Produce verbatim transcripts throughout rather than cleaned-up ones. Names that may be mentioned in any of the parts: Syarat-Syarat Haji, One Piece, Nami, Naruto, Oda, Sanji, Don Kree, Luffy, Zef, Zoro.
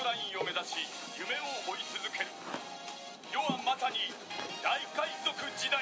ドラインを目指し夢を追い続ける。世はまさに大海賊時代。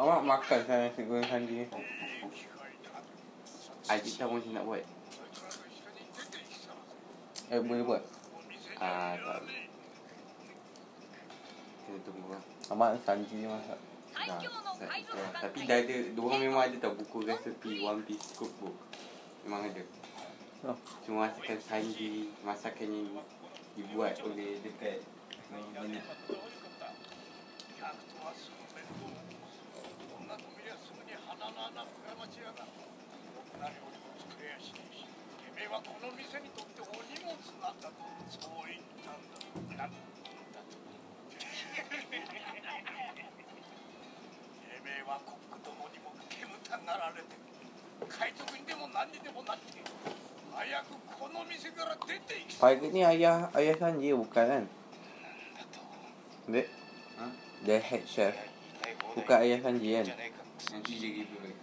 Awak makan sana nasi goreng Sanji ni. I tak mesti nak buat. Eh boleh buat? Ah tak. Kita tunggu lah. Amat Sanji ni masak sedap. Tapi dah ada, diorang memang ada tau buku resepi One Piece cookbook. Memang ada. Cuma masakan Sanji, masakan yang dibuat oleh dekat Nami. Paik ni ayah ayah Sanji bukan kan? Dek, the head chef bukan ayah Sanji kan? Sanji jadi pemimpin.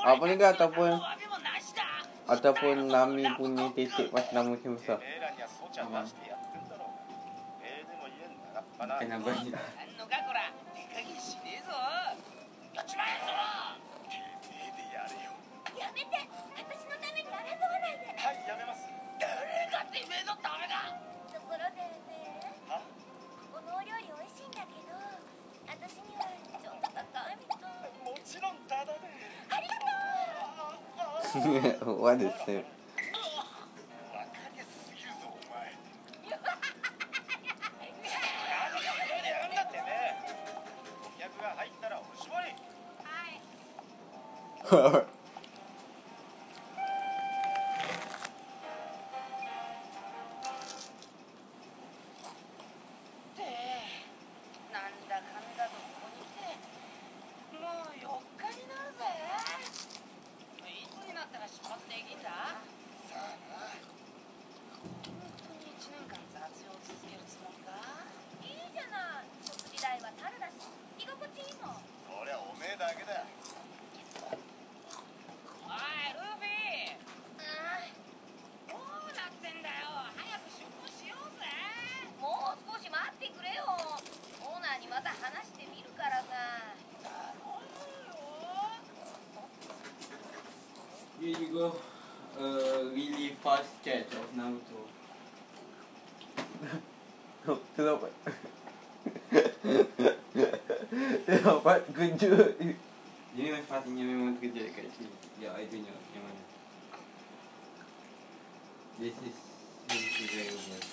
Apa ni ke ataupun Ataupun Nami punya tetek macam nama macam besar. Kena banyak. What is it? we go a really fast catch of Naruto. Terlapat. Terlapat kejut. Jadi pastinya memang terkejut dekat sini. Ya, idenya yang mana? This is really very good.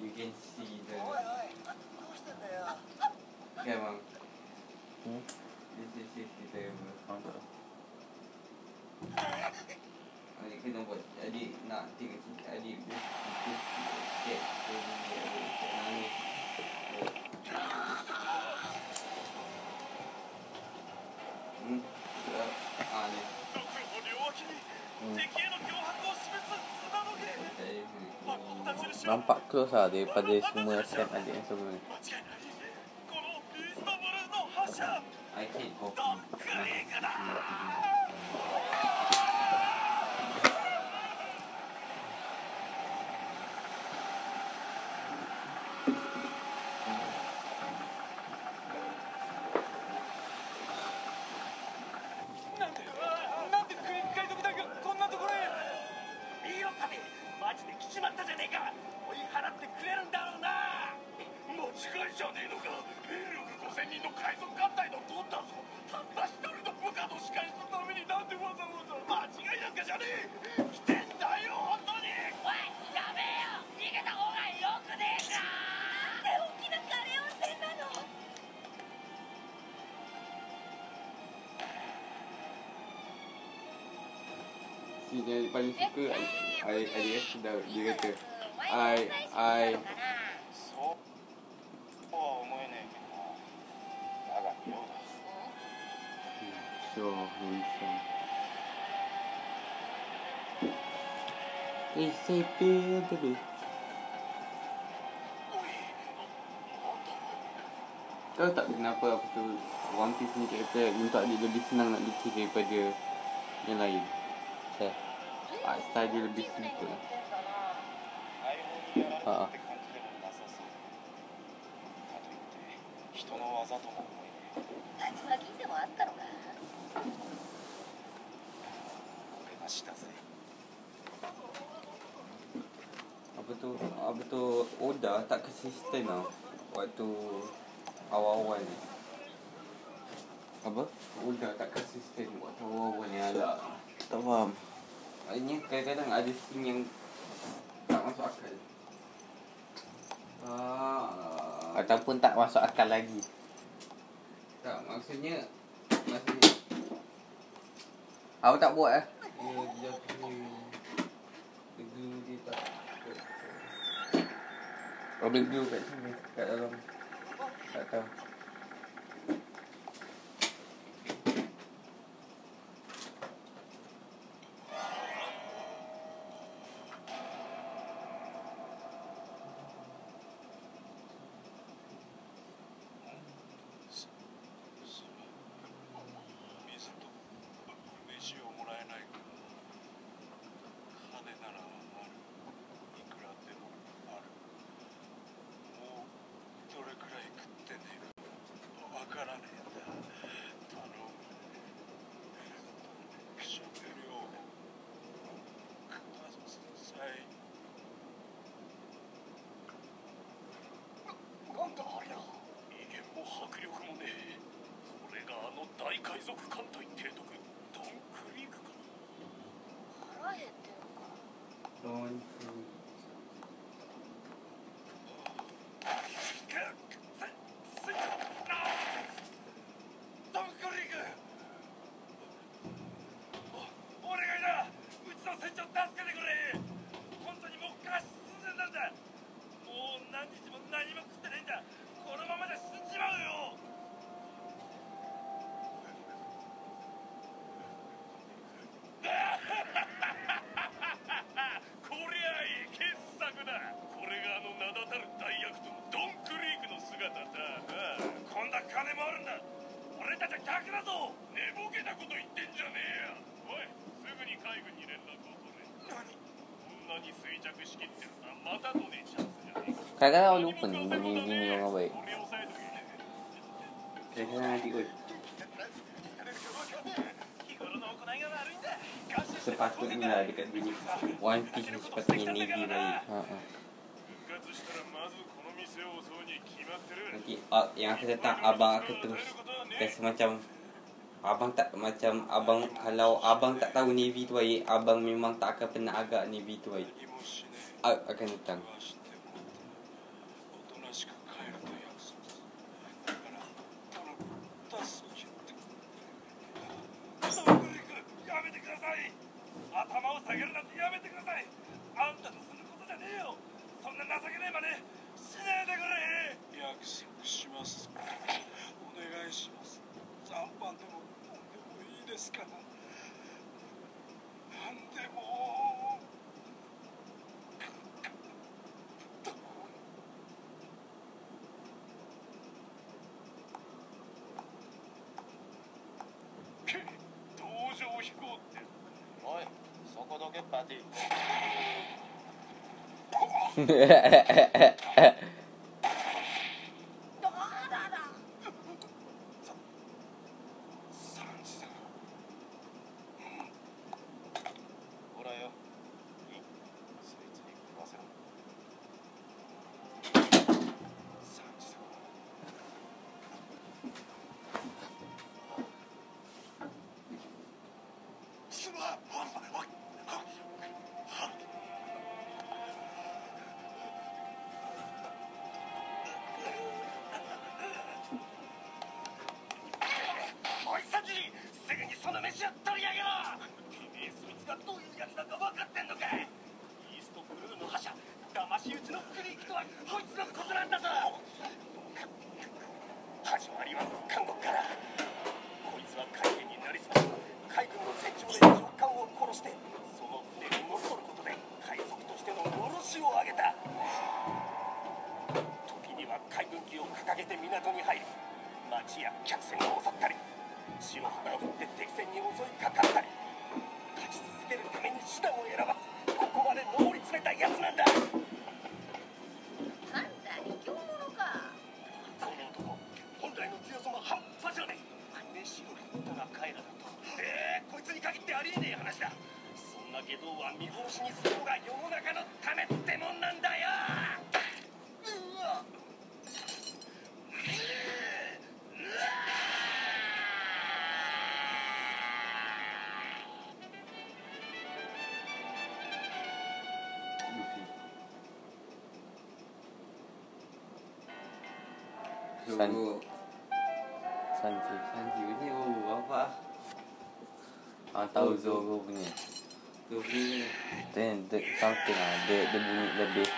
You can see the... Okay, bang. Hmm? This is really very good. Mantap. Adik kena buat. Adik nak tengok sikit. Adik boleh tengok sikit. Nangis. Hmm. Ah, ni. Nampak close lah daripada semua set adik yang sebelum ni. I can't copy. Yang paling suka adik sudah dia kata I I so handsome. It's a baby. Tahu tak kenapa apa tu One Piece ni kata untuk adik lebih senang nak bikin daripada yang lain. Saya style dia lebih simple. Haa. Apa tu, apa tu Oda tak konsisten tau waktu awal-awal ni. Apa? Oda tak konsisten waktu awal-awal ni lah. Tak faham. Ini kadang-kadang ada scene yang tak masuk akal. Ah. Ataupun tak masuk akal lagi. Tak, maksudnya maksudnya awak tak buat eh? Ya, dia punya glue dia tak. Ada glue kat sini, kat dalam. Tak tahu. Kadang-kadang awak lupa ni gini-gini orang baik. Kadang-kadang adik kot. sepatutnya lah dekat dunia One Piece ni sepatutnya Navy baik. Ha, ha. Nanti uh, yang akan datang abang akan terus rasa macam abang tak macam abang kalau abang tak tahu Navy tu baik, abang memang tak akan pernah agak Navy tu baik. Uh, akan datang. Sanji Sanji Sanji ni oh apa? Ah tahu Zoro punya. Zoro punya. Then the something ah the the bunyi lebih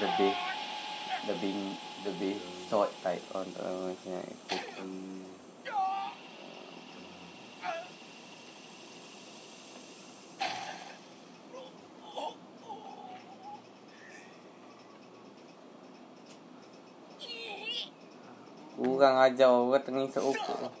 lebih lebih lebih short type on uh, macam itu. Kurang ajar orang tengah seokok.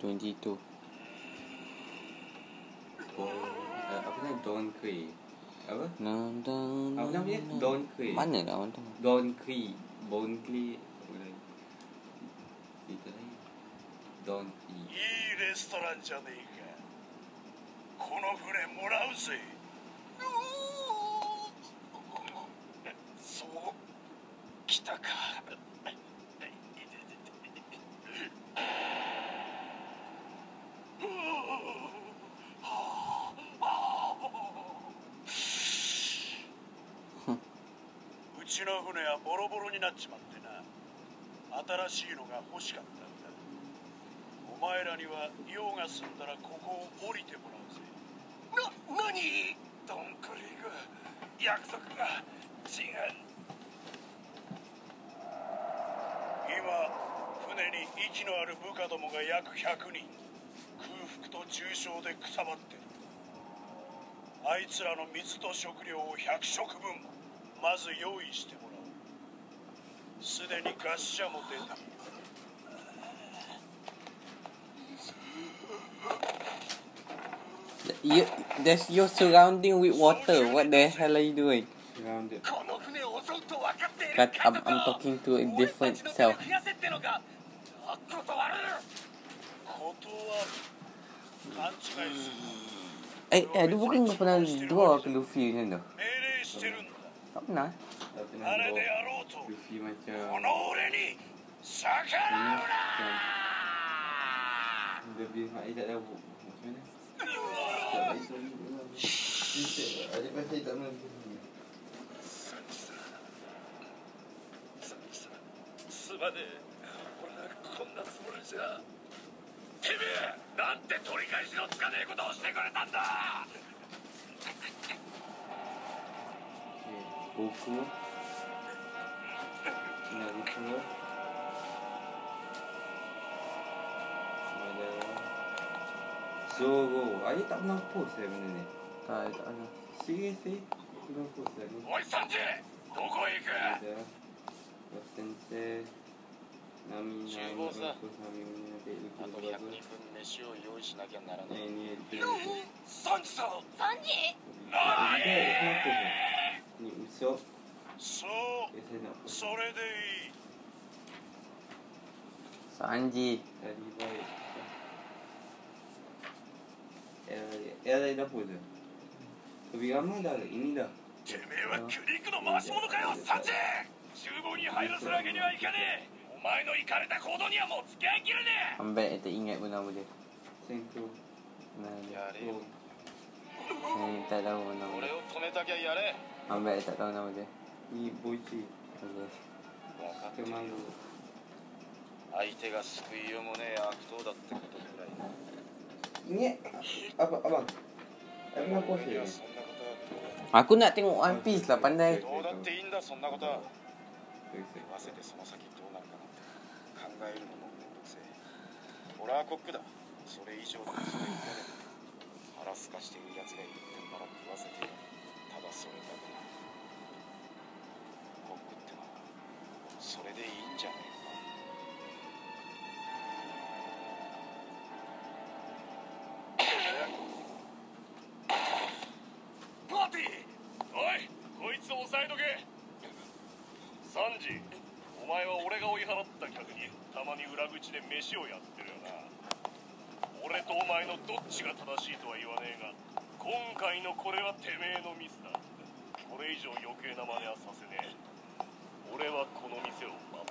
twenty-two. Oh, uh, apa ni Don Kree? Apa? Nan dan. Apa nama dia? Don Kree. Mana dah orang tu? Don Kree, Don Kree. Itu lagi. Don Kree. Ini restoran jadi ke? Kono fure morau se. ちの船はボロボロになっちまってな。新しいのが欲しかったんだ。お前らには用が済んだらここを降りてもらうぜ。な、なに？どんくりが約束が違う。今船に息のある部下どもが約ひゃくにん、空腹と重傷でくさばってる。あいつらの水と食料をひゃくしょくぶんまず用意してもらう。すでに餓死者も出た。You, that's your surrounding with water. What the hell are you doing? But I'm, I'm talking to a different self. Eh, eh, dia bukan pernah dua ke Luffy macam tu? Tak pernah. Tak pernah dua Luffy macam lebih mak dia tak tahu macam mana. Tak baik suami dia lah. Adik pasal tak pernah Luffy. Sumade, orang kena semua je. てめえ、なんて取り返しのつかねえことをしてくれたんだ。僕も。なるほど。Zogo, ayah tak pernah post saya benda ni. Tak, tak pernah. Seriously, belum post saya. Oi Sanji, どこへ行く？先生。集合さ。あとひゃくにんぶん飯を用意しなきゃならない。サンジさん、サンジなーに嘘。そう、それでいい。サンジやられたほうだ。首が無駄で意味だ。てめえはクリックの回し者かよ、サンジ。厨房に入らせるわけにはいかねえ。 Ambil tak ingat pun nama dia. Senko. Nah, saya tak tahu nama dia. Ambil tak tahu nama dia. Ni boichi. Bagus. Kemalu. Ni apa abang? Abang post ni. Aku nak tengok One Piece lah, pandai. 考えるのもめんどくせえ。俺はコックだ。それ以上だ。それ以下で腹すかしているやつが言ってもらって言わせてる。ただそれだけだ。コックってのはそれでいいんじゃねえか。パーティー、おい、こいつを抑えとけ。サンジ、お前は俺が追い払った客に。 たまに裏口で飯をやってるよな。俺とお前のどっちが正しいとは言わねえが、今回のこれはてめえのミスだ。これ以上余計な真似はさせねえ。俺はこの店を守る。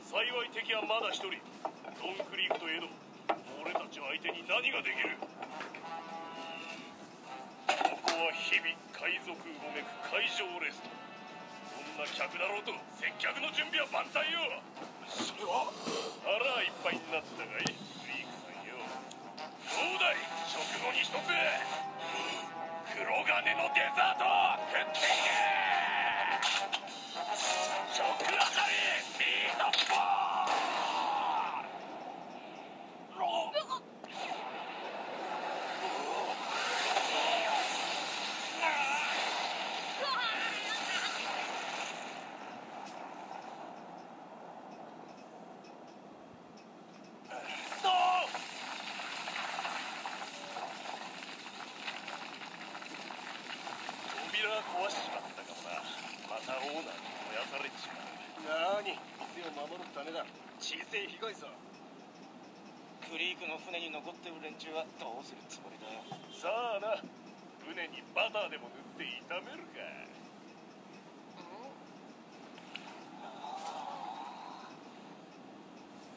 幸い敵はまだ一人。ドンクリークといえど、俺たち相手に何ができる？ここは日々海賊うごめく海上レスト。どんな客だろうと接客の準備は万端よ。 それは腹いっぱいになったがいい。リークさんよ。どうだい、食後に一つ。黒金のデザート食っていけ。食あたりミートボール。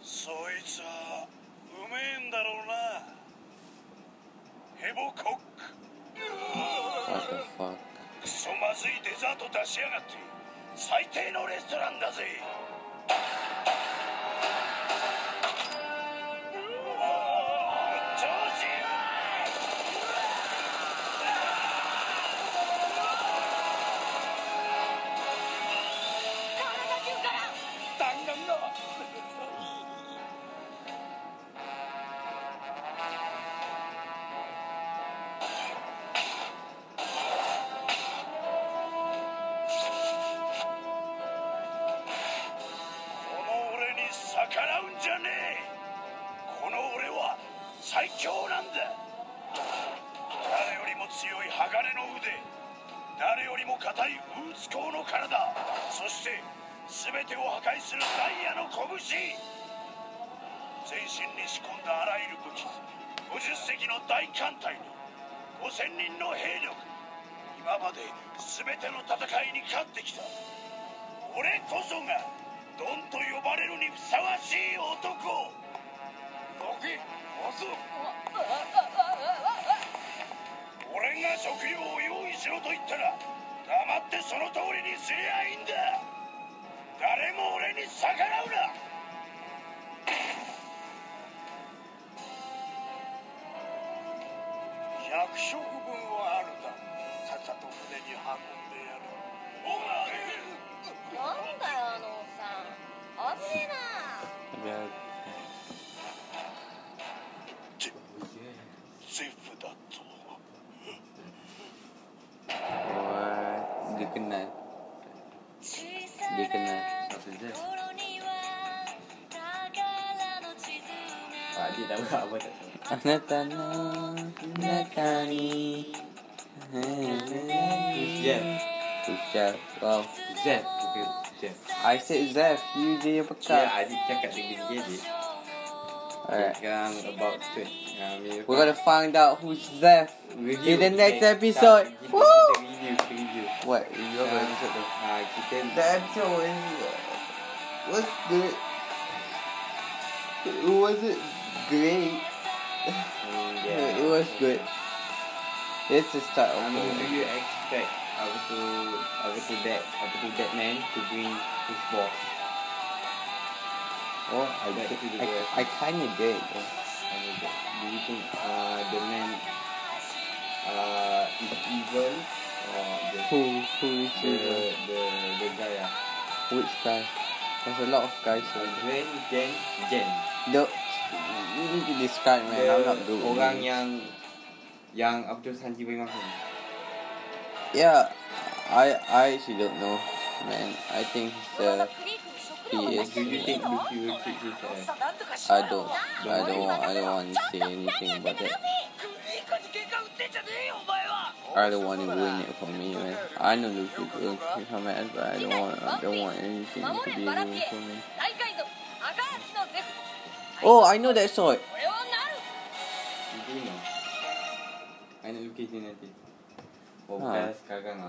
そいつはうめえんだろうな。ヘボコック。クソまずいデザート出しやがって。最低のレストランだぜ。Anatana Nakani Zef. Zef. Wow. Zef. Zef. I said Zef. You je yang pekat. Yeah, I did cakap dengan dia je. Alright. Sekarang about to uh, we're gonna find out who's Zef in the next okay. episode. Kita, kita, kita review, kita review. What? Review apa episode tu? Haa, kita... The episode is... What's the... Was it great? Mm, yeah. It was good. It's the start of um, do you expect Apa tu Apa tu that Apa tu that man to bring his boss? Oh, I did I, I kinda did yeah. kinda did Do you think uh, the man uh, is evil? Or the, who Who is the, evil? The The guy ah. Which guy? There's a lot of guys. So Jen Jen Jen No, you need to describe, man. I'm not doing Orang it. yang Yang apa tu Sanji boleh makan. Yeah, I I actually don't know, man. I think uh, he is. Do you think Luffy will keep his ass? I don't I don't want I don't want to say anything about it. I don't want to ruin it for me, man. I know Luffy will keep his ass, but I don't want I don't want anything to be ruined for me. Oh, I know that sword. You do know. I know Luffy nanti. Oh, sekarang.